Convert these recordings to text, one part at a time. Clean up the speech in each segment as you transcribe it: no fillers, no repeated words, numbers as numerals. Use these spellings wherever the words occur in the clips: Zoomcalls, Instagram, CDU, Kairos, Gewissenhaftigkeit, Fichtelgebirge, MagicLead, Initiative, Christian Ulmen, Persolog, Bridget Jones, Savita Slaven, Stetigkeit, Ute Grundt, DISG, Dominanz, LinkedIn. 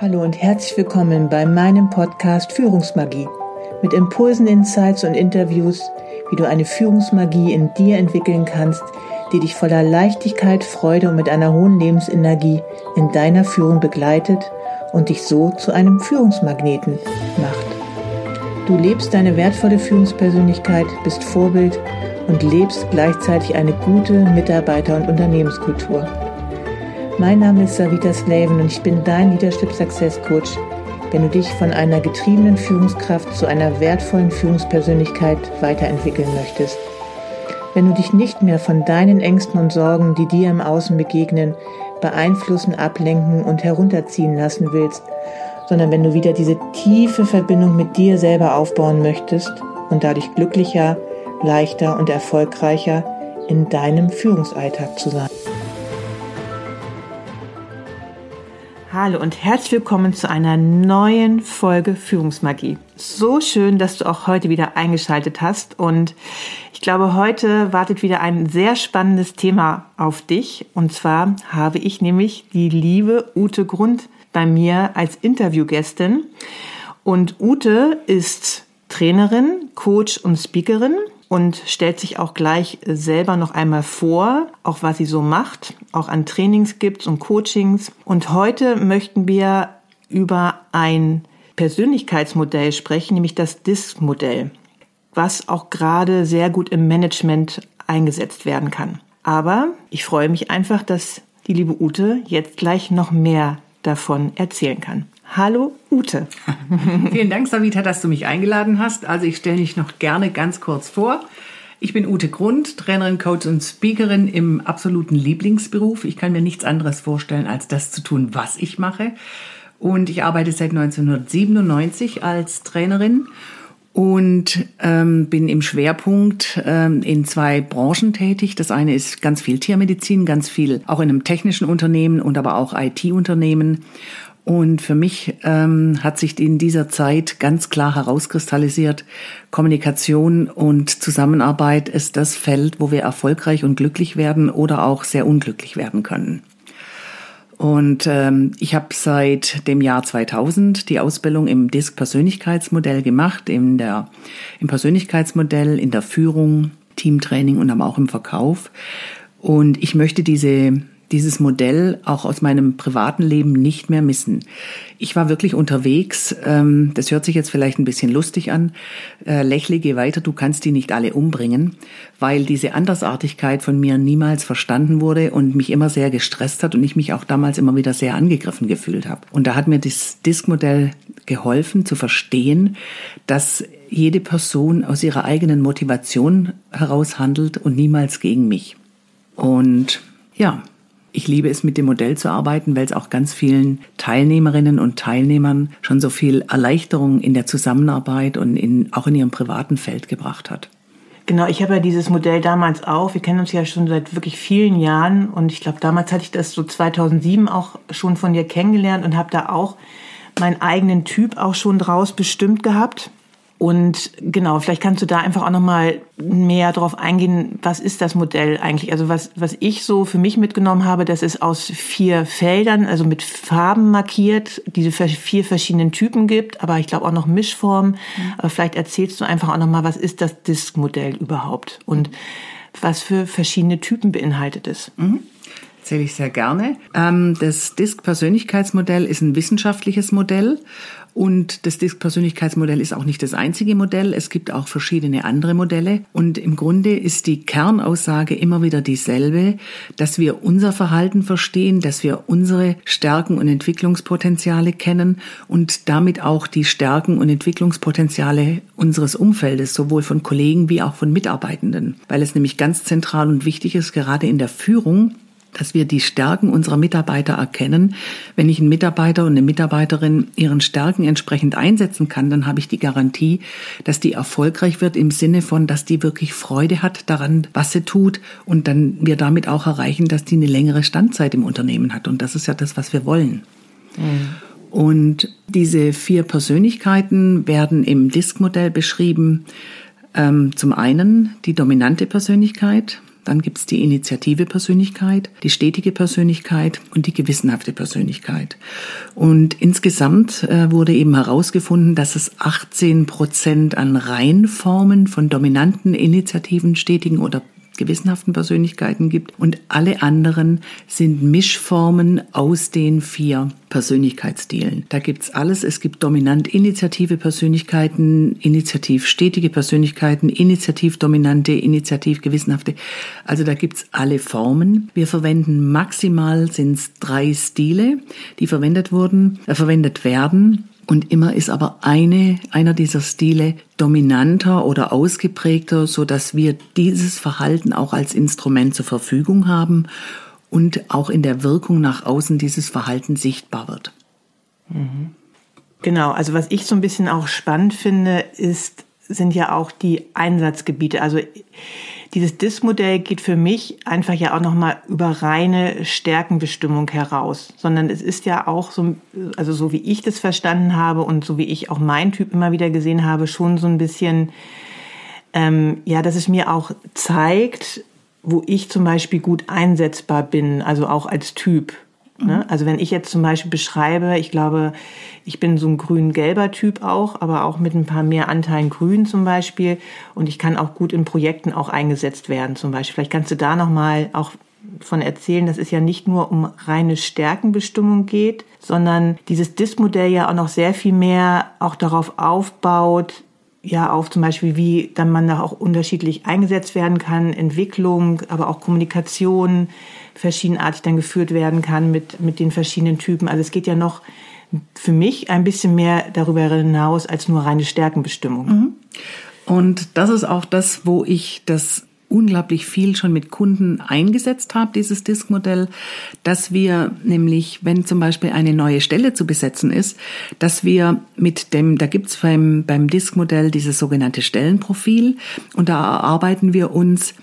Hallo und herzlich willkommen bei meinem Podcast Führungsmagie mit Impulsen, Insights und Interviews, wie du eine Führungsmagie in dir entwickeln kannst, die dich voller Leichtigkeit, Freude und mit einer hohen Lebensenergie in deiner Führung begleitet und dich so zu einem Führungsmagneten macht. Du lebst deine wertvolle Führungspersönlichkeit, bist Vorbild und lebst gleichzeitig eine gute Mitarbeiter- und Unternehmenskultur. Mein Name ist Savita Slaven und ich bin dein Leadership Success Coach, wenn du dich von einer getriebenen Führungskraft zu einer wertvollen Führungspersönlichkeit weiterentwickeln möchtest. Wenn du dich nicht mehr von deinen Ängsten und Sorgen, die dir im Außen begegnen, beeinflussen, ablenken und herunterziehen lassen willst, sondern wenn du wieder diese tiefe Verbindung mit dir selber aufbauen möchtest und dadurch glücklicher, leichter und erfolgreicher in deinem Führungsalltag zu sein. Hallo und herzlich willkommen zu einer neuen Folge Führungsmagie. So schön, dass du auch heute wieder eingeschaltet hast und ich glaube, heute wartet wieder ein sehr spannendes Thema auf dich und zwar habe ich nämlich die liebe Ute Grundt bei mir als Interviewgästin und Ute ist Trainerin, Coach und Speakerin und stellt sich auch gleich selber noch einmal vor, auch was sie so macht, auch an Trainings gibt's und Coachings. Und heute möchten wir über ein Persönlichkeitsmodell sprechen, nämlich das DISG-Modell, was auch gerade sehr gut im Management eingesetzt werden kann. Aber ich freue mich einfach, dass die liebe Ute jetzt gleich noch mehr davon erzählen kann. Hallo Ute. Vielen Dank, Savita, dass du mich eingeladen hast. Also ich stelle mich noch gerne ganz kurz vor. Ich bin Ute Grundt, Trainerin, Coach und Speakerin im absoluten Lieblingsberuf. Ich kann mir nichts anderes vorstellen, als das zu tun, was ich mache. Und ich arbeite seit 1997 als Trainerin und bin im Schwerpunkt in zwei Branchen tätig. Das eine ist ganz viel Tiermedizin, ganz viel auch in einem technischen Unternehmen und aber auch IT-Unternehmen. Und für mich hat sich in dieser Zeit ganz klar herauskristallisiert, Kommunikation und Zusammenarbeit ist das Feld, wo wir erfolgreich und glücklich werden oder auch sehr unglücklich werden können. Und ich habe seit dem Jahr 2000 die Ausbildung im DISG-Persönlichkeitsmodell gemacht, im Persönlichkeitsmodell, in der Führung, Teamtraining und aber auch im Verkauf. Und ich möchte dieses Modell auch aus meinem privaten Leben nicht mehr missen. Ich war wirklich unterwegs, das hört sich jetzt vielleicht ein bisschen lustig an, lächle, geh weiter, du kannst die nicht alle umbringen, weil diese Andersartigkeit von mir niemals verstanden wurde und mich immer sehr gestresst hat und ich mich auch damals immer wieder sehr angegriffen gefühlt habe. Und da hat mir das DISG-Modell geholfen zu verstehen, dass jede Person aus ihrer eigenen Motivation heraus handelt und niemals gegen mich. Und ja, ich liebe es, mit dem Modell zu arbeiten, weil es auch ganz vielen Teilnehmerinnen und Teilnehmern schon so viel Erleichterung in der Zusammenarbeit und auch in ihrem privaten Feld gebracht hat. Genau, ich habe ja dieses Modell damals auch. Wir kennen uns ja schon seit wirklich vielen Jahren. Und ich glaube, damals hatte ich das so 2007 auch schon von dir kennengelernt und habe da auch meinen eigenen Typ auch schon draus bestimmt gehabt. Und genau, vielleicht kannst du da einfach auch nochmal mehr drauf eingehen, was ist das Modell eigentlich? Also was ich so für mich mitgenommen habe, das ist aus 4 Feldern, also mit Farben markiert, diese 4 verschiedenen Typen gibt, aber ich glaube auch noch Mischformen. Mhm. Aber vielleicht erzählst du einfach auch nochmal, was ist das DISG-Modell überhaupt und was für verschiedene Typen beinhaltet es? Mhm. Erzähle ich sehr gerne. Das DISG-Persönlichkeitsmodell ist ein wissenschaftliches Modell. Und das DISG-Persönlichkeitsmodell ist auch nicht das einzige Modell. Es gibt auch verschiedene andere Modelle. Und im Grunde ist die Kernaussage immer wieder dieselbe, dass wir unser Verhalten verstehen, dass wir unsere Stärken und Entwicklungspotenziale kennen und damit auch die Stärken und Entwicklungspotenziale unseres Umfeldes, sowohl von Kollegen wie auch von Mitarbeitenden. Weil es nämlich ganz zentral und wichtig ist, gerade in der Führung, dass wir die Stärken unserer Mitarbeiter erkennen. Wenn ich einen Mitarbeiter und eine Mitarbeiterin ihren Stärken entsprechend einsetzen kann, dann habe ich die Garantie, dass die erfolgreich wird im Sinne von, dass die wirklich Freude hat daran, was sie tut und dann wir damit auch erreichen, dass die eine längere Standzeit im Unternehmen hat. Und das ist ja das, was wir wollen. Mhm. Und diese 4 Persönlichkeiten werden im DISG-Modell beschrieben. Zum einen die dominante Persönlichkeit, Dann gibt es die initiative Persönlichkeit, die stetige Persönlichkeit und die gewissenhafte Persönlichkeit. Und insgesamt wurde eben herausgefunden, dass es 18% an Reihenformen von dominanten, initiativen, stetigen oder gewissenhaften Persönlichkeiten gibt und alle anderen sind Mischformen aus den 4 Persönlichkeitsstilen. Da gibt's alles. Es gibt dominant-initiative Persönlichkeiten, initiativ-stetige Persönlichkeiten, initiativ-dominante, initiativ-gewissenhafte. Also da gibt's alle Formen. Wir verwenden maximal sind's 3 Stile, die verwendet werden. Und immer ist aber einer dieser Stile dominanter oder ausgeprägter, so dass wir dieses Verhalten auch als Instrument zur Verfügung haben und auch in der Wirkung nach außen dieses Verhalten sichtbar wird. Genau, also was ich so ein bisschen auch spannend finde, sind ja auch die Einsatzgebiete. Also dieses DISG-Modell geht für mich einfach ja auch nochmal über reine Stärkenbestimmung heraus, sondern es ist ja auch so, also so wie ich das verstanden habe und so wie ich auch meinen Typ immer wieder gesehen habe, schon so ein bisschen, dass es mir auch zeigt, wo ich zum Beispiel gut einsetzbar bin, also auch als Typ. Ne? Also wenn ich jetzt zum Beispiel beschreibe, ich glaube, ich bin so ein grün-gelber Typ auch, aber auch mit ein paar mehr Anteilen grün zum Beispiel und ich kann auch gut in Projekten auch eingesetzt werden zum Beispiel. Vielleicht kannst du da nochmal auch von erzählen, dass es ja nicht nur um reine Stärkenbestimmung geht, sondern dieses DISG-Modell ja auch noch sehr viel mehr auch darauf aufbaut, ja auf zum Beispiel, wie dann man da auch unterschiedlich eingesetzt werden kann, Entwicklung, aber auch Kommunikation, verschiedenartig dann geführt werden kann mit den verschiedenen Typen. Also es geht ja noch für mich ein bisschen mehr darüber hinaus als nur reine Stärkenbestimmung. Mhm. Und das ist auch das, wo ich das unglaublich viel schon mit Kunden eingesetzt habe, dieses DISG-Modell, dass wir nämlich, wenn zum Beispiel eine neue Stelle zu besetzen ist, dass wir da gibt's beim DISG-Modell dieses sogenannte Stellenprofil und da erarbeiten wir uns,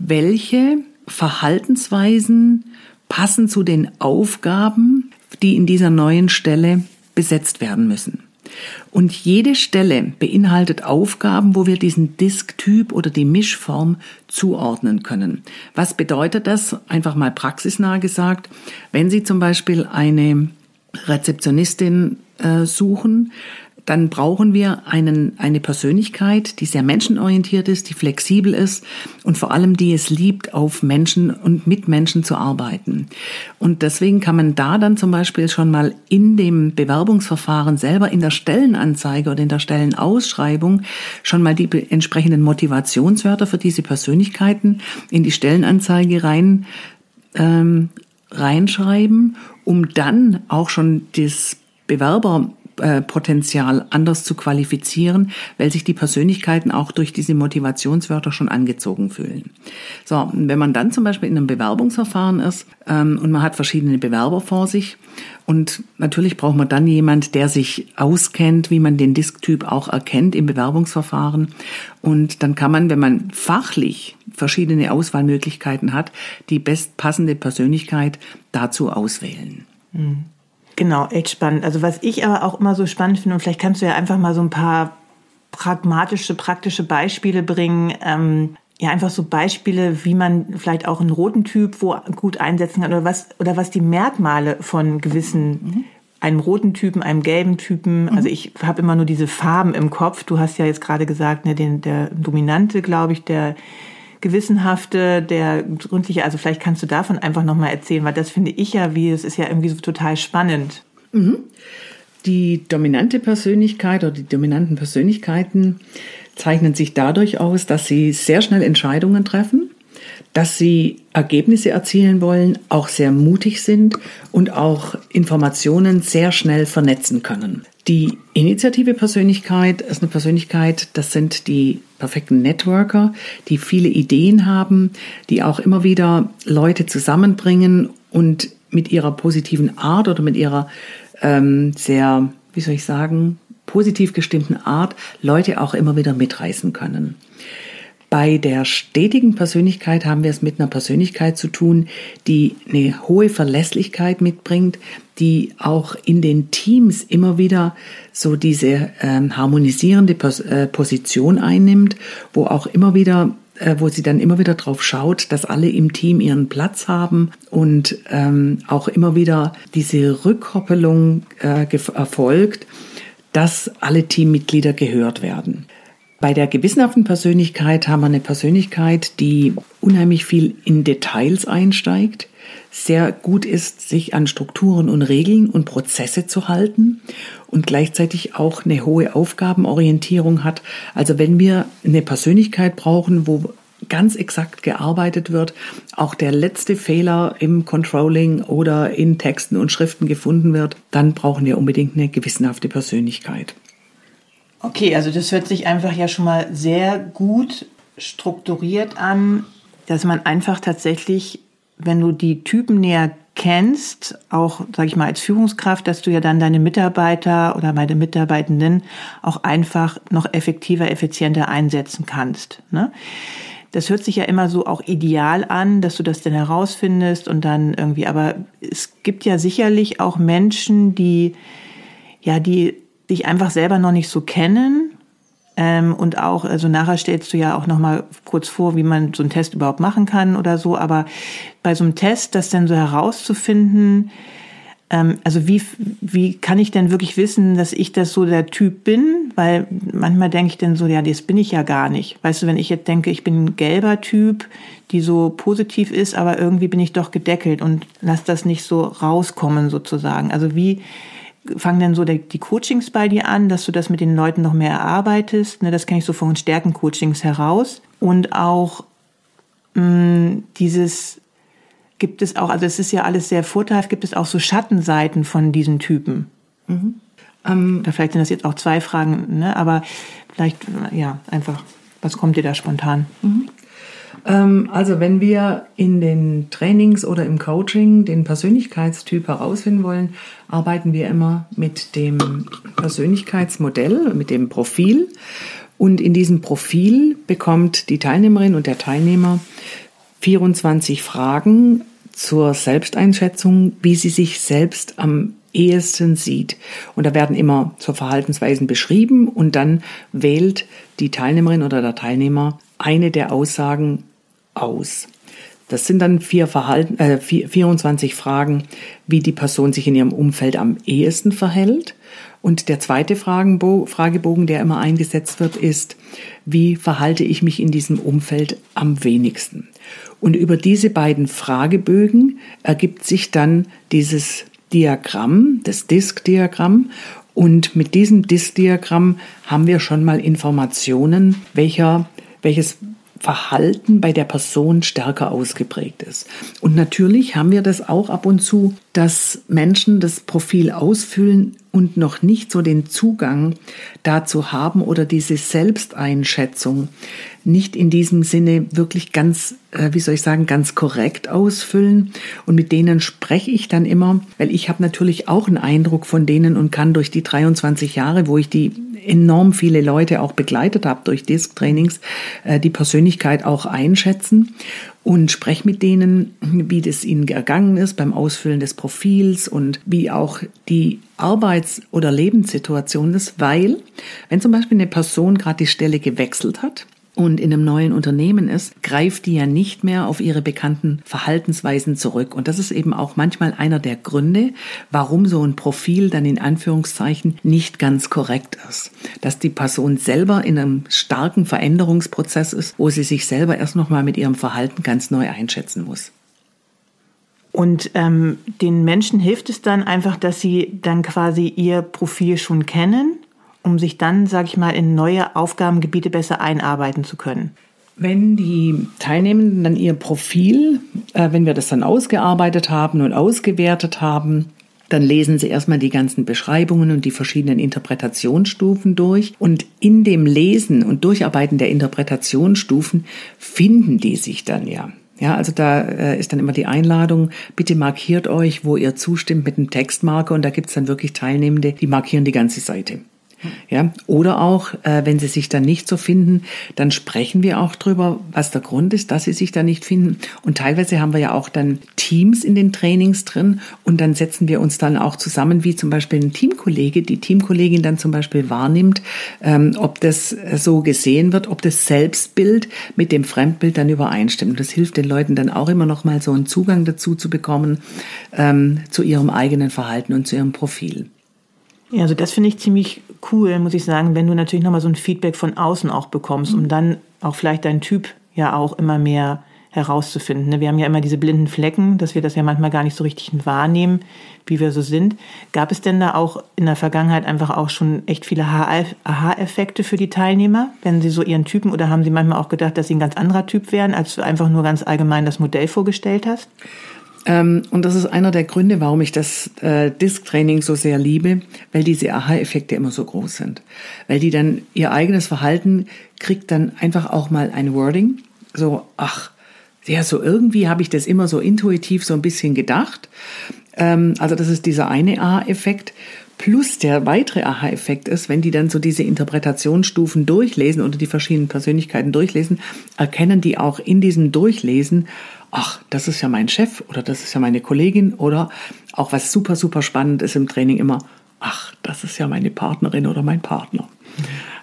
welche Verhaltensweisen passen zu den Aufgaben, die in dieser neuen Stelle besetzt werden müssen. Und jede Stelle beinhaltet Aufgaben, wo wir diesen DISG-Typ oder die Mischform zuordnen können. Was bedeutet das? Einfach mal praxisnah gesagt, wenn Sie zum Beispiel eine Rezeptionistin suchen, dann brauchen wir eine Persönlichkeit, die sehr menschenorientiert ist, die flexibel ist und vor allem, die es liebt, auf Menschen und mit Menschen zu arbeiten. Und deswegen kann man da dann zum Beispiel schon mal in dem Bewerbungsverfahren selber in der Stellenanzeige oder in der Stellenausschreibung schon mal die entsprechenden Motivationswörter für diese Persönlichkeiten in die Stellenanzeige reinschreiben, um dann auch schon das Bewerberpotenzial anders zu qualifizieren, weil sich die Persönlichkeiten auch durch diese Motivationswörter schon angezogen fühlen. So, wenn man dann zum Beispiel in einem Bewerbungsverfahren ist und man hat verschiedene Bewerber vor sich und natürlich braucht man dann jemand, der sich auskennt, wie man den DISG-Typ auch erkennt im Bewerbungsverfahren und dann kann man, wenn man fachlich verschiedene Auswahlmöglichkeiten hat, die bestpassende Persönlichkeit dazu auswählen. Mhm. Genau, echt spannend. Also was ich aber auch immer so spannend finde, und vielleicht kannst du ja einfach mal so ein paar pragmatische, praktische Beispiele bringen, einfach so Beispiele, wie man vielleicht auch einen roten Typ wo gut einsetzen kann oder was die Merkmale von gewissen, einem roten Typen, einem gelben Typen, also ich habe immer nur diese Farben im Kopf. Du hast ja jetzt gerade gesagt, ne, der Dominante, glaube ich, der Gewissenhafte, der Gründliche, also vielleicht kannst du davon einfach nochmal erzählen, weil das finde ich ja, es ist ja irgendwie so total spannend. Mhm. Die dominante Persönlichkeit oder die dominanten Persönlichkeiten zeichnen sich dadurch aus, dass sie sehr schnell Entscheidungen treffen, dass sie Ergebnisse erzielen wollen, auch sehr mutig sind und auch Informationen sehr schnell vernetzen können. Die initiative Persönlichkeit ist eine Persönlichkeit, das sind die perfekten Networker, die viele Ideen haben, die auch immer wieder Leute zusammenbringen und mit ihrer positiven Art oder mit ihrer positiv gestimmten Art Leute auch immer wieder mitreißen können. Bei der stetigen Persönlichkeit haben wir es mit einer Persönlichkeit zu tun, die eine hohe Verlässlichkeit mitbringt, die auch in den Teams immer wieder so diese harmonisierende Position einnimmt, wo auch immer wieder wo sie dann immer wieder drauf schaut, dass alle im Team ihren Platz haben und auch immer wieder diese Rückkoppelung erfolgt, dass alle Teammitglieder gehört werden. Bei der gewissenhaften Persönlichkeit haben wir eine Persönlichkeit, die unheimlich viel in Details einsteigt, sehr gut ist, sich an Strukturen und Regeln und Prozesse zu halten und gleichzeitig auch eine hohe Aufgabenorientierung hat. Also wenn wir eine Persönlichkeit brauchen, wo ganz exakt gearbeitet wird, auch der letzte Fehler im Controlling oder in Texten und Schriften gefunden wird, dann brauchen wir unbedingt eine gewissenhafte Persönlichkeit. Okay, also das hört sich einfach ja schon mal sehr gut strukturiert an, dass man einfach tatsächlich, wenn du die Typen näher kennst, auch, sage ich mal, als Führungskraft, dass du ja dann deine Mitarbeiter oder meine Mitarbeitenden auch einfach noch effektiver, effizienter einsetzen kannst, ne? Das hört sich ja immer so auch ideal an, dass du das dann herausfindest und dann irgendwie, aber es gibt ja sicherlich auch Menschen, die dich einfach selber noch nicht so kennen, und auch, also nachher stellst du ja auch noch mal kurz vor, wie man so einen Test überhaupt machen kann oder so, aber bei so einem Test, das dann so herauszufinden, also wie kann ich denn wirklich wissen, dass ich das so der Typ bin? Weil manchmal denke ich dann so, ja, das bin ich ja gar nicht. Weißt du, wenn ich jetzt denke, ich bin ein gelber Typ, die so positiv ist, aber irgendwie bin ich doch gedeckelt und lass das nicht so rauskommen sozusagen. Also wie fangen denn so die Coachings bei dir an, dass du das mit den Leuten noch mehr erarbeitest? Ne, das kenne ich so von Stärken-Coachings heraus. Und auch gibt es auch, also es ist ja alles sehr vorteilhaft, gibt es auch so Schattenseiten von diesen Typen? Mhm. Oder vielleicht sind das jetzt auch zwei Fragen, ne? Aber vielleicht, ja, einfach, was kommt dir da spontan? Mhm. Also wenn wir in den Trainings oder im Coaching den Persönlichkeitstyp herausfinden wollen, arbeiten wir immer mit dem Persönlichkeitsmodell, mit dem Profil. Und in diesem Profil bekommt die Teilnehmerin und der Teilnehmer 24 Fragen zur Selbsteinschätzung, wie sie sich selbst am ehesten sieht. Und da werden immer so Verhaltensweisen beschrieben und dann wählt die Teilnehmerin oder der Teilnehmer eine der Aussagen aus. Das sind dann 24 Fragen, wie die Person sich in ihrem Umfeld am ehesten verhält. Und der zweite Fragebogen, der immer eingesetzt wird, ist, wie verhalte ich mich in diesem Umfeld am wenigsten? Und über diese beiden Fragebögen ergibt sich dann dieses Diagramm, das DISG-Diagramm. Und mit diesem DISG-Diagramm haben wir schon mal Informationen, welches Verhalten bei der Person stärker ausgeprägt ist. Und natürlich haben wir das auch ab und zu, dass Menschen das Profil ausfüllen und noch nicht so den Zugang dazu haben oder diese Selbsteinschätzung nicht in diesem Sinne wirklich ganz, ganz korrekt ausfüllen. Und mit denen spreche ich dann immer, weil ich habe natürlich auch einen Eindruck von denen und kann durch die 23 Jahre, wo ich die enorm viele Leute auch begleitet habe durch DISG-Trainings, die Persönlichkeit auch einschätzen und spreche mit denen, wie das ihnen ergangen ist beim Ausfüllen des Profils und wie auch die Arbeits- oder Lebenssituation ist, weil wenn zum Beispiel eine Person gerade die Stelle gewechselt hat und in einem neuen Unternehmen ist, greift die ja nicht mehr auf ihre bekannten Verhaltensweisen zurück. Und das ist eben auch manchmal einer der Gründe, warum so ein Profil dann in Anführungszeichen nicht ganz korrekt ist. Dass die Person selber in einem starken Veränderungsprozess ist, wo sie sich selber erst nochmal mit ihrem Verhalten ganz neu einschätzen muss. Und den Menschen hilft es dann einfach, dass sie dann quasi ihr Profil schon kennen, um sich dann, sage ich mal, in neue Aufgabengebiete besser einarbeiten zu können. Wenn die Teilnehmenden dann ihr Profil, wenn wir das dann ausgearbeitet haben und ausgewertet haben, dann lesen sie erstmal die ganzen Beschreibungen und die verschiedenen Interpretationsstufen durch. Und in dem Lesen und Durcharbeiten der Interpretationsstufen finden die sich dann ja. Ja, also da ist dann immer die Einladung, bitte markiert euch, wo ihr zustimmt mit einem Textmarker. Und da gibt es dann wirklich Teilnehmende, die markieren die ganze Seite. Ja? Oder auch, wenn sie sich dann nicht so finden, dann sprechen wir auch drüber, was der Grund ist, dass sie sich da nicht finden. Und teilweise haben wir ja auch dann Teams in den Trainings drin und dann setzen wir uns dann auch zusammen, wie zum Beispiel ein Teamkollege, die Teamkollegin dann zum Beispiel wahrnimmt, ob das so gesehen wird, ob das Selbstbild mit dem Fremdbild dann übereinstimmt. Das hilft den Leuten dann auch immer noch mal so einen Zugang dazu zu bekommen, zu ihrem eigenen Verhalten und zu ihrem Profil. Ja, also das finde ich ziemlich cool, muss ich sagen, wenn du natürlich nochmal so ein Feedback von außen auch bekommst, um dann auch vielleicht deinen Typ ja auch immer mehr herauszufinden. Ne? Wir haben ja immer diese blinden Flecken, dass wir das ja manchmal gar nicht so richtig wahrnehmen, wie wir so sind. Gab es denn da auch in der Vergangenheit einfach auch schon echt viele Aha-Effekte für die Teilnehmer, wenn sie so ihren Typen, oder haben sie manchmal auch gedacht, dass sie ein ganz anderer Typ wären, als du einfach nur ganz allgemein das Modell vorgestellt hast? Und das ist einer der Gründe, warum ich das DISG-Training so sehr liebe, weil diese Aha-Effekte immer so groß sind. Weil die dann ihr eigenes Verhalten kriegt dann einfach auch mal ein Wording. So, ach, ja, so irgendwie habe ich das immer so intuitiv so ein bisschen gedacht. Also das ist dieser eine Aha-Effekt. Plus der weitere Aha-Effekt ist, wenn die dann so diese Interpretationsstufen durchlesen oder die verschiedenen Persönlichkeiten durchlesen, erkennen die auch in diesem Durchlesen, ach, das ist ja mein Chef oder das ist ja meine Kollegin, oder auch was super, super spannend ist im Training immer, ach, das ist ja meine Partnerin oder mein Partner.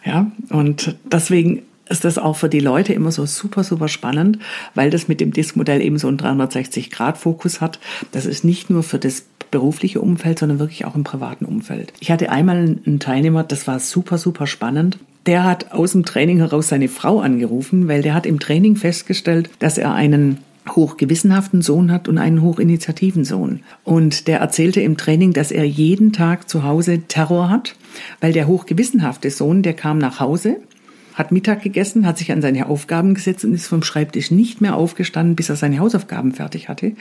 Ja, und deswegen ist das auch für die Leute immer so super, super spannend, weil das mit dem DISG-Modell eben so einen 360-Grad-Fokus hat. Das ist nicht nur für das berufliche Umfeld, sondern wirklich auch im privaten Umfeld. Ich hatte einmal einen Teilnehmer, das war super, super spannend. Der hat aus dem Training heraus seine Frau angerufen, weil der hat im Training festgestellt, dass er einen hochgewissenhaften Sohn hat und einen hochinitiativen Sohn. Und der erzählte im Training, dass er jeden Tag zu Hause Terror hat, weil der hochgewissenhafte Sohn, der kam nach Hause, hat Mittag gegessen, hat sich an seine Aufgaben gesetzt und ist vom Schreibtisch nicht mehr aufgestanden, bis er seine Hausaufgaben fertig hatte,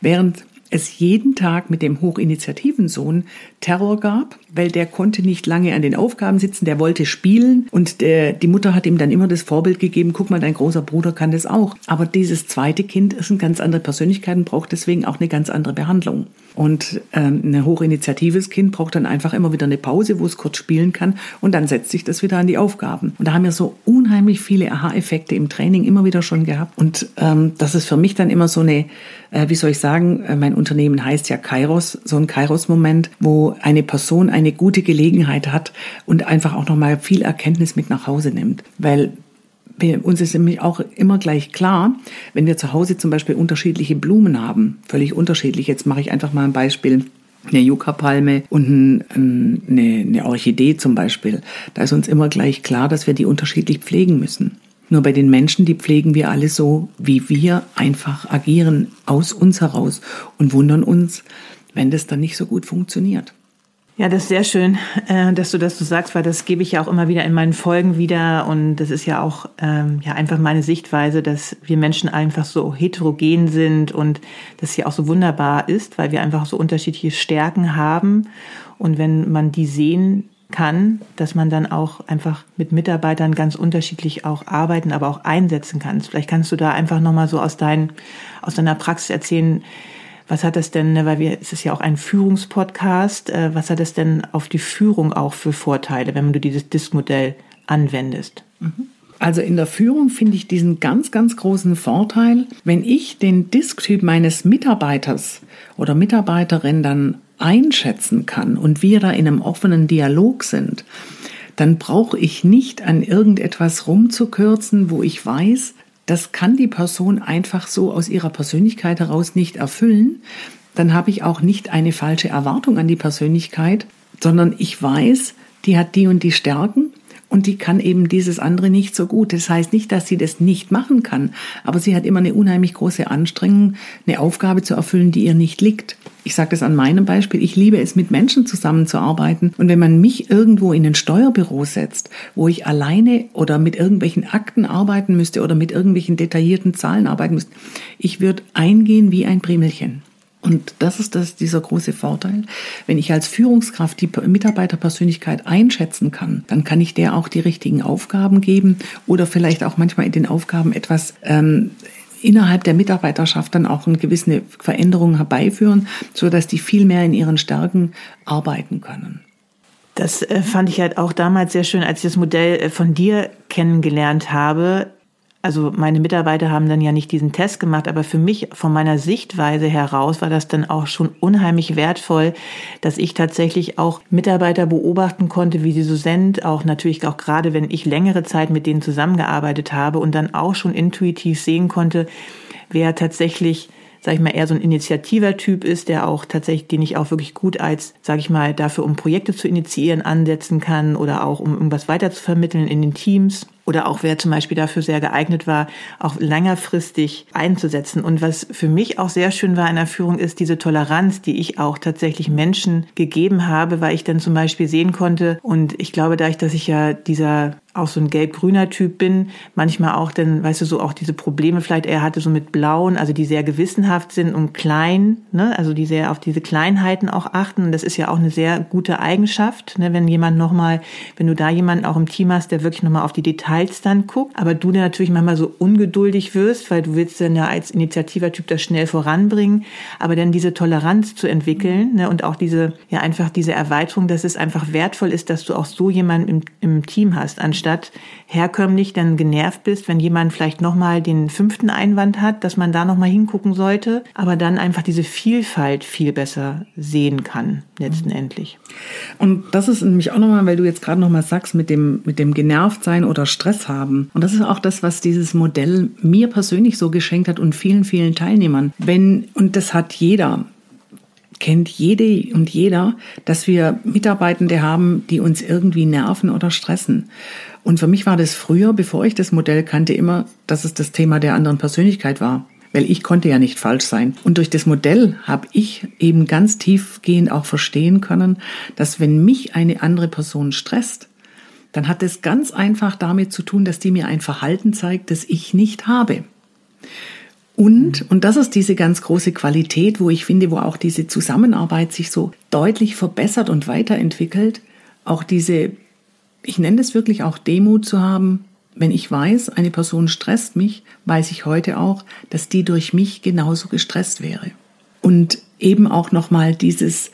während es jeden Tag mit dem hochinitiativen Sohn Terror gab, weil der konnte nicht lange an den Aufgaben sitzen, der wollte spielen und die Mutter hat ihm dann immer das Vorbild gegeben, guck mal, dein großer Bruder kann das auch. Aber dieses zweite Kind ist eine ganz andere Persönlichkeit und braucht deswegen auch eine ganz andere Behandlung. Und ein hochinitiatives Kind braucht dann einfach immer wieder eine Pause, wo es kurz spielen kann, und dann setzt sich das wieder an die Aufgaben. Und da haben wir so unheimlich viele Aha-Effekte im Training immer wieder schon gehabt. Und das ist für mich dann immer so eine, mein Unternehmen heißt ja Kairos, so ein Kairos-Moment, wo eine Person eine gute Gelegenheit hat und einfach auch nochmal viel Erkenntnis mit nach Hause nimmt. Weil uns ist nämlich auch immer gleich klar, wenn wir zu Hause zum Beispiel unterschiedliche Blumen haben, völlig unterschiedlich. Jetzt mache ich einfach mal ein Beispiel, eine Yucca-Palme und eine Orchidee zum Beispiel. Da ist uns immer gleich klar, dass wir die unterschiedlich pflegen müssen. Nur bei den Menschen, die pflegen wir alle so, wie wir einfach agieren, aus uns heraus, und wundern uns, wenn das dann nicht so gut funktioniert. Ja, das ist sehr schön, dass du das so sagst, weil das gebe ich ja auch immer wieder in meinen Folgen wieder, und das ist ja auch einfach meine Sichtweise, dass wir Menschen einfach so heterogen sind und das ja auch so wunderbar ist, weil wir einfach so unterschiedliche Stärken haben, und wenn man die sehen kann, dass man dann auch einfach mit Mitarbeitern ganz unterschiedlich auch arbeiten, aber auch einsetzen kann. Vielleicht kannst du da einfach nochmal so aus deiner Praxis erzählen. Was hat das denn, weil es ist ja auch ein Führungspodcast, was hat das denn auf die Führung auch für Vorteile, wenn du dieses DISG-Modell anwendest? Also in der Führung finde ich diesen ganz, ganz großen Vorteil, wenn ich den DISG-Typ meines Mitarbeiters oder Mitarbeiterin dann einschätzen kann und wir da in einem offenen Dialog sind, dann brauche ich nicht an irgendetwas rumzukürzen, wo ich weiß, das kann die Person einfach so aus ihrer Persönlichkeit heraus nicht erfüllen. Dann habe ich auch nicht eine falsche Erwartung an die Persönlichkeit, sondern ich weiß, die hat die und die Stärken und die kann eben dieses andere nicht so gut. Das heißt nicht, dass sie das nicht machen kann, aber sie hat immer eine unheimlich große Anstrengung, eine Aufgabe zu erfüllen, die ihr nicht liegt. Ich sage das an meinem Beispiel, ich liebe es, mit Menschen zusammenzuarbeiten. Und wenn man mich irgendwo in ein Steuerbüro setzt, wo ich alleine oder mit irgendwelchen Akten arbeiten müsste oder mit irgendwelchen detaillierten Zahlen arbeiten müsste, ich würde eingehen wie ein Primelchen. Und das ist dieser große Vorteil. Wenn ich als Führungskraft die Mitarbeiterpersönlichkeit einschätzen kann, dann kann ich der auch die richtigen Aufgaben geben oder vielleicht auch manchmal in den Aufgaben etwas innerhalb der Mitarbeiterschaft dann auch eine gewisse Veränderung herbeiführen, sodass die viel mehr in ihren Stärken arbeiten können. Das fand ich halt auch damals sehr schön, als ich das Modell von dir kennengelernt habe. Also meine Mitarbeiter haben dann ja nicht diesen Test gemacht, aber für mich von meiner Sichtweise heraus war das dann auch schon unheimlich wertvoll, dass ich tatsächlich auch Mitarbeiter beobachten konnte, wie sie so sind, auch natürlich auch gerade, wenn ich längere Zeit mit denen zusammengearbeitet habe und dann auch schon intuitiv sehen konnte, wer tatsächlich, sag ich mal, eher so ein initiativer Typ ist, der auch tatsächlich, den ich auch wirklich gut als, sag ich mal, dafür, um Projekte zu initiieren, ansetzen kann oder auch, um irgendwas weiter zu vermitteln in den Teams. Oder auch, wer zum Beispiel dafür sehr geeignet war, auch längerfristig einzusetzen. Und was für mich auch sehr schön war in der Führung, ist diese Toleranz, die ich auch tatsächlich Menschen gegeben habe, weil ich dann zum Beispiel sehen konnte. Und ich glaube, dadurch, dass ich ja auch so ein gelb-grüner Typ bin, manchmal auch dann, weißt du, so auch diese Probleme vielleicht eher hatte, so mit blauen, also die sehr gewissenhaft sind und klein, ne, also die sehr auf diese Kleinheiten auch achten. Und das ist ja auch eine sehr gute Eigenschaft, ne, wenn du da jemanden auch im Team hast, der wirklich nochmal auf die Details dann guckt, aber du dann natürlich manchmal so ungeduldig wirst, weil du willst dann ja als initiativer Typ das schnell voranbringen, aber dann diese Toleranz zu entwickeln, ne, und auch diese Erweiterung, dass es einfach wertvoll ist, dass du auch so jemanden im Team hast, anstatt herkömmlich dann genervt bist, wenn jemand vielleicht nochmal den 5. Einwand hat, dass man da nochmal hingucken sollte, aber dann einfach diese Vielfalt viel besser sehen kann, letzten Endlich. Und das ist nämlich auch nochmal, weil du jetzt gerade nochmal sagst, mit dem Genervtsein oder Stress haben. Und das ist auch das, was dieses Modell mir persönlich so geschenkt hat und vielen, vielen Teilnehmern. Und das hat jeder, kennt jede und jeder, dass wir Mitarbeitende haben, die uns irgendwie nerven oder stressen. Und für mich war das früher, bevor ich das Modell kannte, immer, dass es das Thema der anderen Persönlichkeit war. Weil ich konnte ja nicht falsch sein. Und durch das Modell habe ich eben ganz tiefgehend auch verstehen können, dass wenn mich eine andere Person stresst, dann hat es ganz einfach damit zu tun, dass die mir ein Verhalten zeigt, das ich nicht habe. Und das ist diese ganz große Qualität, wo ich finde, wo auch diese Zusammenarbeit sich so deutlich verbessert und weiterentwickelt, auch diese, ich nenne das wirklich auch Demut zu haben, wenn ich weiß, eine Person stresst mich, weiß ich heute auch, dass die durch mich genauso gestresst wäre. Und eben auch nochmal dieses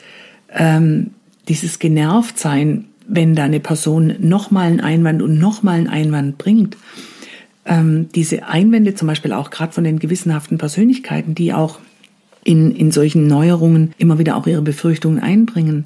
Genervtsein, wenn da eine Person nochmal einen Einwand und nochmal einen Einwand bringt. Diese Einwände zum Beispiel auch gerade von den gewissenhaften Persönlichkeiten, die auch in solchen Neuerungen immer wieder auch ihre Befürchtungen einbringen.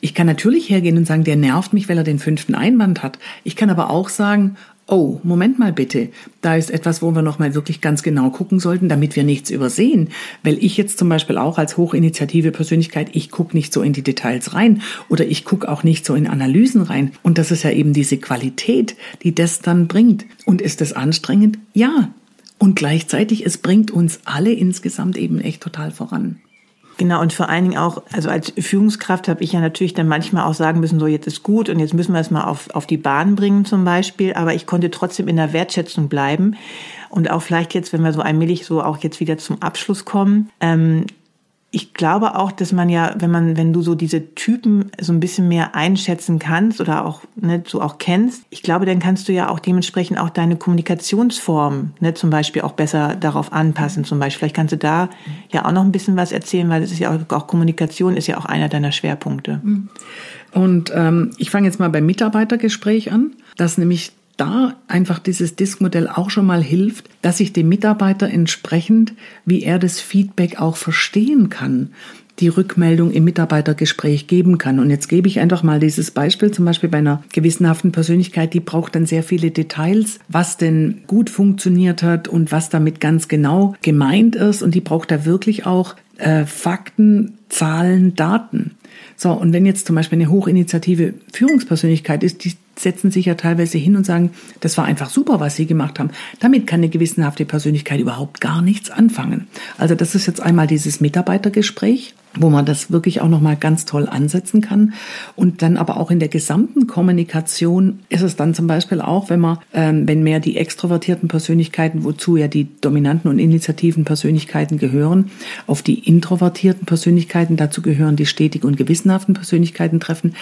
Ich kann natürlich hergehen und sagen, der nervt mich, weil er den 5. Einwand hat. Ich kann aber auch sagen, oh, Moment mal bitte, da ist etwas, wo wir nochmal wirklich ganz genau gucken sollten, damit wir nichts übersehen. Weil ich jetzt zum Beispiel auch als hochinitiative Persönlichkeit, ich gucke nicht so in die Details rein oder ich gucke auch nicht so in Analysen rein. Und das ist ja eben diese Qualität, die das dann bringt. Und ist das anstrengend? Ja. Und gleichzeitig, es bringt uns alle insgesamt eben echt total voran. Genau, und vor allen Dingen auch, also als Führungskraft habe ich ja natürlich dann manchmal auch sagen müssen, so jetzt ist gut und jetzt müssen wir es mal auf die Bahn bringen zum Beispiel, aber ich konnte trotzdem in der Wertschätzung bleiben und auch vielleicht jetzt, wenn wir so allmählich so auch jetzt wieder zum Abschluss kommen, ich glaube auch, dass man ja, wenn du so diese Typen so ein bisschen mehr einschätzen kannst oder auch, ne, so auch kennst, ich glaube, dann kannst du ja auch dementsprechend auch deine Kommunikationsform, ne, zum Beispiel auch besser darauf anpassen. Zum Beispiel, vielleicht kannst du da ja auch noch ein bisschen was erzählen, weil das ist ja auch Kommunikation ist ja auch einer deiner Schwerpunkte. Und ich fange jetzt mal beim Mitarbeitergespräch an, dass nämlich da einfach dieses DISG-Modell auch schon mal hilft, dass ich dem Mitarbeiter entsprechend, wie er das Feedback auch verstehen kann, die Rückmeldung im Mitarbeitergespräch geben kann. Und jetzt gebe ich einfach mal dieses Beispiel, zum Beispiel bei einer gewissenhaften Persönlichkeit, die braucht dann sehr viele Details, was denn gut funktioniert hat und was damit ganz genau gemeint ist. Und die braucht da wirklich auch Fakten, Zahlen, Daten. So, und wenn jetzt zum Beispiel eine hochinitiative Führungspersönlichkeit ist, die setzen sich ja teilweise hin und sagen, das war einfach super, was sie gemacht haben. Damit kann eine gewissenhafte Persönlichkeit überhaupt gar nichts anfangen. Also das ist jetzt einmal dieses Mitarbeitergespräch, wo man das wirklich auch nochmal ganz toll ansetzen kann. Und dann aber auch in der gesamten Kommunikation ist es dann zum Beispiel auch, wenn mehr die extrovertierten Persönlichkeiten, wozu ja die dominanten und initiativen Persönlichkeiten gehören, auf die introvertierten Persönlichkeiten, dazu gehören die stetig und gewissenhaften Persönlichkeiten treffen.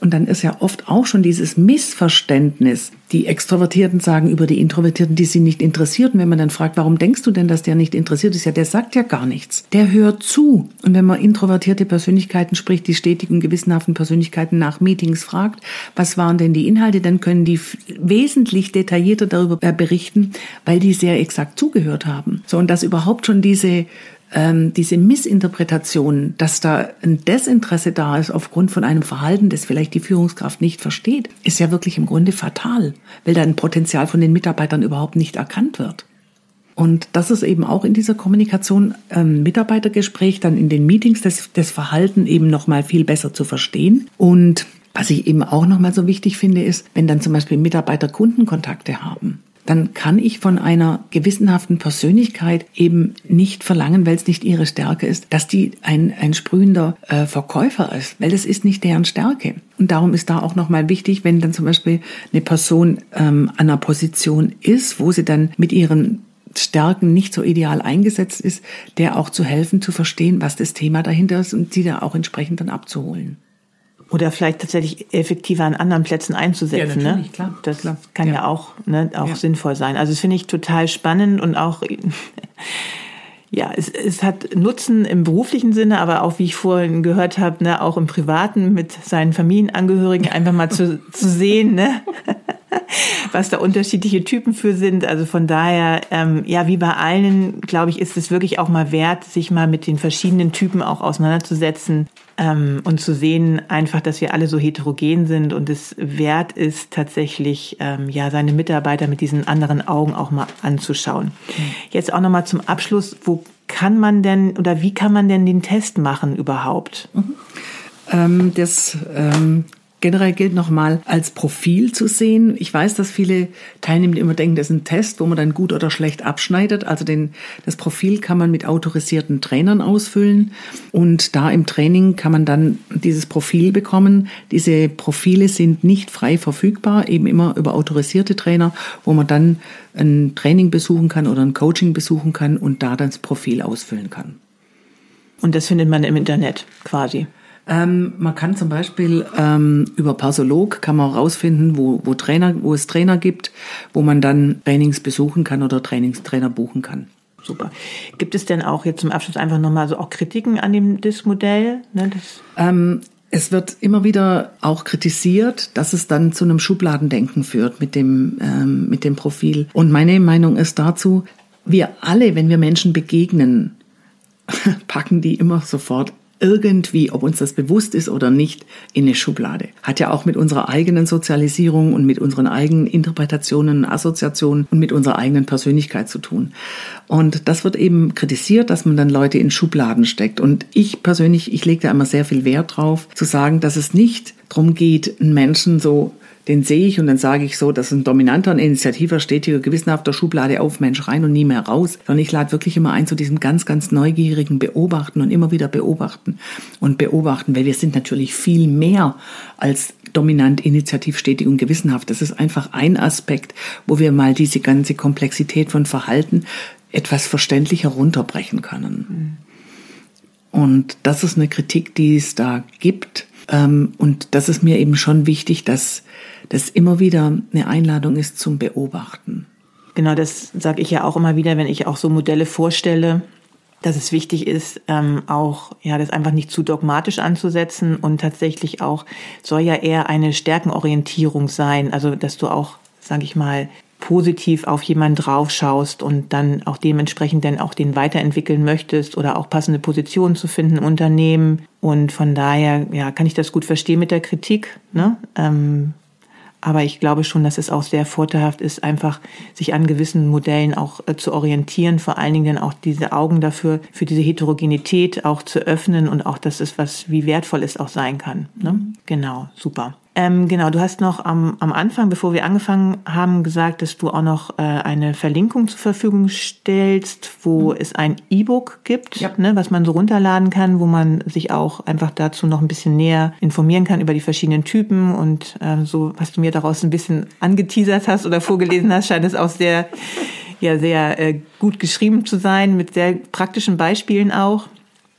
Und dann ist ja oft auch schon dieses Missverständnis, Die Extrovertierten sagen über die Introvertierten, die sind nicht interessiert. Und wenn man dann fragt, warum denkst du denn, dass der nicht interessiert ist? Ja, der sagt ja gar nichts. Der hört zu. Und wenn man introvertierte Persönlichkeiten spricht, die stetigen, gewissenhaften Persönlichkeiten nach Meetings fragt, was waren denn die Inhalte, dann können die wesentlich detaillierter darüber berichten, weil die sehr exakt zugehört haben. So, und dass überhaupt schon diese Missinterpretation, dass da ein Desinteresse da ist aufgrund von einem Verhalten, das vielleicht die Führungskraft nicht versteht, ist ja wirklich im Grunde fatal, weil da ein Potenzial von den Mitarbeitern überhaupt nicht erkannt wird. Und das ist eben auch in dieser Kommunikation, Mitarbeitergespräch, dann in den Meetings, das Verhalten eben nochmal viel besser zu verstehen. Und was ich eben auch nochmal so wichtig finde, ist, wenn dann zum Beispiel Mitarbeiter Kundenkontakte haben, dann kann ich von einer gewissenhaften Persönlichkeit eben nicht verlangen, weil es nicht ihre Stärke ist, dass die ein sprühender Verkäufer ist, weil das ist nicht deren Stärke. Und darum ist da auch nochmal wichtig, wenn dann zum Beispiel eine Person an einer Position ist, wo sie dann mit ihren Stärken nicht so ideal eingesetzt ist, der auch zu helfen, zu verstehen, was das Thema dahinter ist und sie da auch entsprechend dann abzuholen. Oder vielleicht tatsächlich effektiver an anderen Plätzen einzusetzen. Ja, natürlich, ne? Klar. Das klar. Kann ja auch, ne, auch sinnvoll sein. Also das finde ich total spannend und auch, ja, es hat Nutzen im beruflichen Sinne, aber auch, wie ich vorhin gehört habe, ne, auch im Privaten mit seinen Familienangehörigen einfach mal zu sehen, ne? Was da unterschiedliche Typen für sind. Also von daher, ja, wie bei allen, glaube ich, ist es wirklich auch mal wert, sich mal mit den verschiedenen Typen auch auseinanderzusetzen. Und zu sehen einfach, dass wir alle so heterogen sind und es wert ist, tatsächlich ja seine Mitarbeiter mit diesen anderen Augen auch mal anzuschauen. Jetzt auch nochmal zum Abschluss, wo kann man denn oder wie kann man denn den Test machen überhaupt? Generell gilt nochmal als Profil zu sehen. Ich weiß, dass viele Teilnehmer immer denken, das ist ein Test, wo man dann gut oder schlecht abschneidet. Also das Profil kann man mit autorisierten Trainern ausfüllen. Und da im Training kann man dann dieses Profil bekommen. Diese Profile sind nicht frei verfügbar, eben immer über autorisierte Trainer, wo man dann ein Training besuchen kann oder ein Coaching besuchen kann und da dann das Profil ausfüllen kann. Und das findet man im Internet quasi? Man kann zum Beispiel über Persolog kann man herausfinden, wo es Trainer gibt, wo man dann Trainings besuchen kann oder Trainer buchen kann. Super. Gibt es denn auch jetzt zum Abschluss einfach nochmal so auch Kritiken an dem DISG-Modell? Ne, es wird immer wieder auch kritisiert, dass es dann zu einem Schubladendenken führt mit dem Profil. Und meine Meinung ist dazu, wir alle, wenn wir Menschen begegnen, packen die immer sofort irgendwie, ob uns das bewusst ist oder nicht, in eine Schublade. Hat ja auch mit unserer eigenen Sozialisierung und mit unseren eigenen Interpretationen, Assoziationen und mit unserer eigenen Persönlichkeit zu tun. Und das wird eben kritisiert, dass man dann Leute in Schubladen steckt. Und ich persönlich, ich lege da immer sehr viel Wert drauf, zu sagen, dass es nicht darum geht, einen Menschen so, den sehe ich und dann sage ich so, das ist ein dominanter, ein initiativer, stetiger, gewissenhafter, Schublade auf, Mensch rein und nie mehr raus. Sondern ich lade wirklich immer ein zu diesem ganz, ganz neugierigen Beobachten und immer wieder beobachten, weil wir sind natürlich viel mehr als dominant, initiativ, stetig und gewissenhaft. Das ist einfach ein Aspekt, wo wir mal diese ganze Komplexität von Verhalten etwas verständlicher runterbrechen können. Und das ist eine Kritik, die es da gibt. Und das ist mir eben schon wichtig, dass das immer wieder eine Einladung ist zum Beobachten. Genau, das sage ich ja auch immer wieder, wenn ich auch so Modelle vorstelle, dass es wichtig ist, auch ja das einfach nicht zu dogmatisch anzusetzen und tatsächlich auch soll ja eher eine Stärkenorientierung sein, also dass du auch, sage ich mal, positiv auf jemanden drauf schaust und dann auch dementsprechend dann auch den weiterentwickeln möchtest oder auch passende Positionen zu finden im Unternehmen. Und von daher, ja, kann ich das gut verstehen mit der Kritik, ne? Aber ich glaube schon, dass es auch sehr vorteilhaft ist, einfach sich an gewissen Modellen auch zu orientieren, vor allen Dingen dann auch diese Augen dafür, für diese Heterogenität auch zu öffnen und auch, dass es was, wie wertvoll es auch sein kann, ne? Genau, super. Genau, du hast noch am Anfang, bevor wir angefangen haben, gesagt, dass du auch noch eine Verlinkung zur Verfügung stellst, wo es ein E-Book gibt, ja, ne, was man so runterladen kann, wo man sich auch einfach dazu noch ein bisschen näher informieren kann über die verschiedenen Typen. Und so, was du mir daraus ein bisschen angeteasert hast oder vorgelesen hast, scheint es auch sehr gut geschrieben zu sein, mit sehr praktischen Beispielen auch.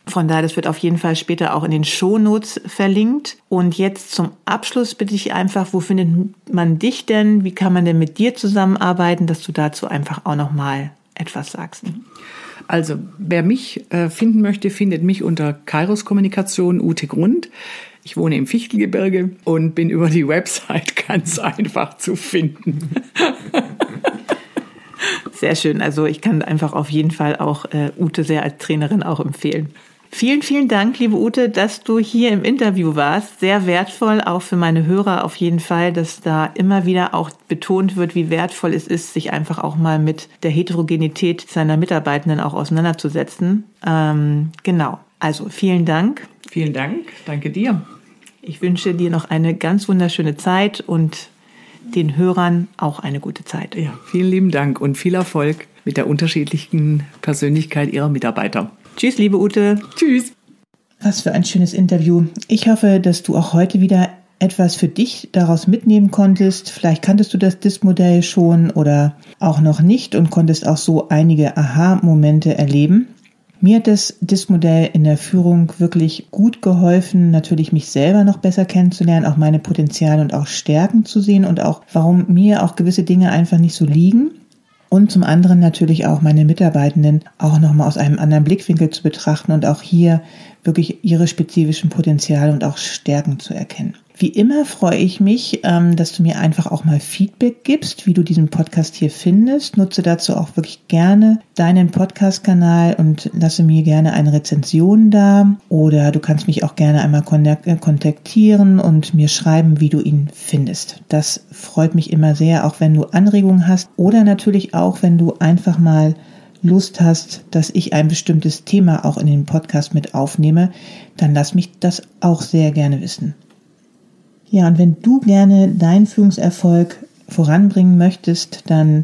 Von daher, das wird auf jeden Fall später auch in den Shownotes verlinkt. Und jetzt zum Abschluss bitte ich einfach, wo findet man dich denn? Wie kann man denn mit dir zusammenarbeiten, dass du dazu einfach auch nochmal etwas sagst? Also, wer mich finden möchte, findet mich unter Kairos Kommunikation Ute Grundt. Ich wohne im Fichtelgebirge und bin über die Website ganz einfach zu finden. Sehr schön. Also ich kann einfach auf jeden Fall auch Ute sehr als Trainerin auch empfehlen. Vielen, vielen Dank, liebe Ute, dass du hier im Interview warst. Sehr wertvoll, auch für meine Hörer auf jeden Fall, dass da immer wieder auch betont wird, wie wertvoll es ist, sich einfach auch mal mit der Heterogenität seiner Mitarbeitenden auch auseinanderzusetzen. Genau, also vielen Dank. Vielen Dank, danke dir. Ich wünsche dir noch eine ganz wunderschöne Zeit und den Hörern auch eine gute Zeit. Ja, vielen lieben Dank und viel Erfolg mit der unterschiedlichen Persönlichkeit ihrer Mitarbeiter. Tschüss, liebe Ute. Tschüss. Was für ein schönes Interview. Ich hoffe, dass du auch heute wieder etwas für dich daraus mitnehmen konntest. Vielleicht kanntest du das DISG-Modell schon oder auch noch nicht und konntest auch so einige Aha-Momente erleben. Mir hat das DISG-Modell in der Führung wirklich gut geholfen, natürlich mich selber noch besser kennenzulernen, auch meine Potenziale und auch Stärken zu sehen und auch, warum mir auch gewisse Dinge einfach nicht so liegen. Und zum anderen natürlich auch meine Mitarbeitenden auch nochmal aus einem anderen Blickwinkel zu betrachten und auch hier wirklich ihre spezifischen Potenziale und auch Stärken zu erkennen. Wie immer freue ich mich, dass du mir einfach auch mal Feedback gibst, wie du diesen Podcast hier findest. Nutze dazu auch wirklich gerne deinen Podcast-Kanal und lasse mir gerne eine Rezension da. Oder du kannst mich auch gerne einmal kontaktieren und mir schreiben, wie du ihn findest. Das freut mich immer sehr, auch wenn du Anregungen hast oder natürlich auch, wenn du einfach mal Lust hast, dass ich ein bestimmtes Thema auch in den Podcast mit aufnehme, dann lass mich das auch sehr gerne wissen. Ja, und wenn du gerne deinen Führungserfolg voranbringen möchtest, dann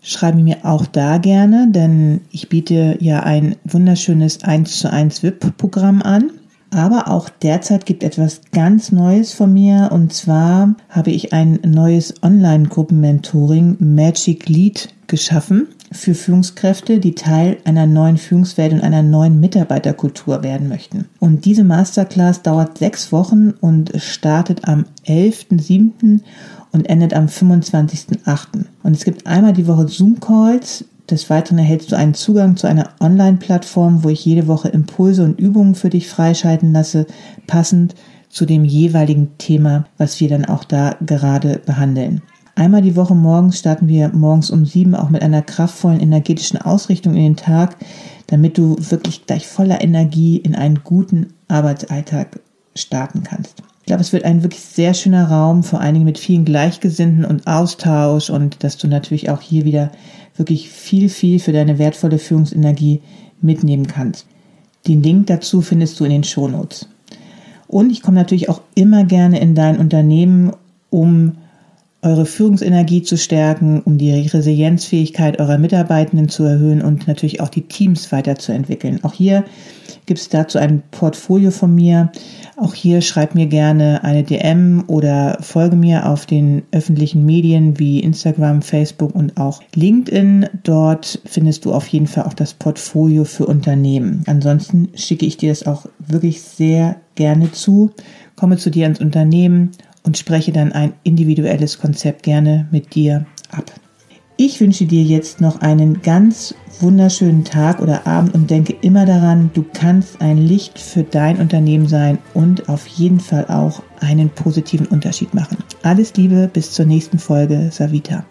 schreibe mir auch da gerne, denn ich biete ja ein wunderschönes 1:1 VIP-Programm an. Aber auch derzeit gibt etwas ganz Neues von mir, und zwar habe ich ein neues Online-Gruppen-Mentoring MagicLead geschaffen für Führungskräfte, die Teil einer neuen Führungswelt und einer neuen Mitarbeiterkultur werden möchten. Und diese Masterclass dauert 6 Wochen und startet am 11.07. und endet am 25.08. Und es gibt einmal die Woche Zoom-Calls. Des Weiteren erhältst du einen Zugang zu einer Online-Plattform, wo ich jede Woche Impulse und Übungen für dich freischalten lasse, passend zu dem jeweiligen Thema, was wir dann auch da gerade behandeln. Einmal die Woche morgens starten wir morgens um 7 auch mit einer kraftvollen, energetischen Ausrichtung in den Tag, damit du wirklich gleich voller Energie in einen guten Arbeitsalltag starten kannst. Ich glaube, es wird ein wirklich sehr schöner Raum, vor allen Dingen mit vielen Gleichgesinnten und Austausch, und dass du natürlich auch hier wieder wirklich viel, viel für deine wertvolle Führungsenergie mitnehmen kannst. Den Link dazu findest du in den Shownotes. Und ich komme natürlich auch immer gerne in dein Unternehmen, um eure Führungsenergie zu stärken, um die Resilienzfähigkeit eurer Mitarbeitenden zu erhöhen und natürlich auch die Teams weiterzuentwickeln. Auch hier gibt es dazu ein Portfolio von mir. Auch hier schreib mir gerne eine DM oder folge mir auf den öffentlichen Medien wie Instagram, Facebook und auch LinkedIn. Dort findest du auf jeden Fall auch das Portfolio für Unternehmen. Ansonsten schicke ich dir das auch wirklich sehr gerne zu. Komme zu dir ins Unternehmen und spreche dann ein individuelles Konzept gerne mit dir ab. Ich wünsche dir jetzt noch einen ganz wunderschönen Tag oder Abend und denke immer daran, du kannst ein Licht für dein Unternehmen sein und auf jeden Fall auch einen positiven Unterschied machen. Alles Liebe, bis zur nächsten Folge, Savita.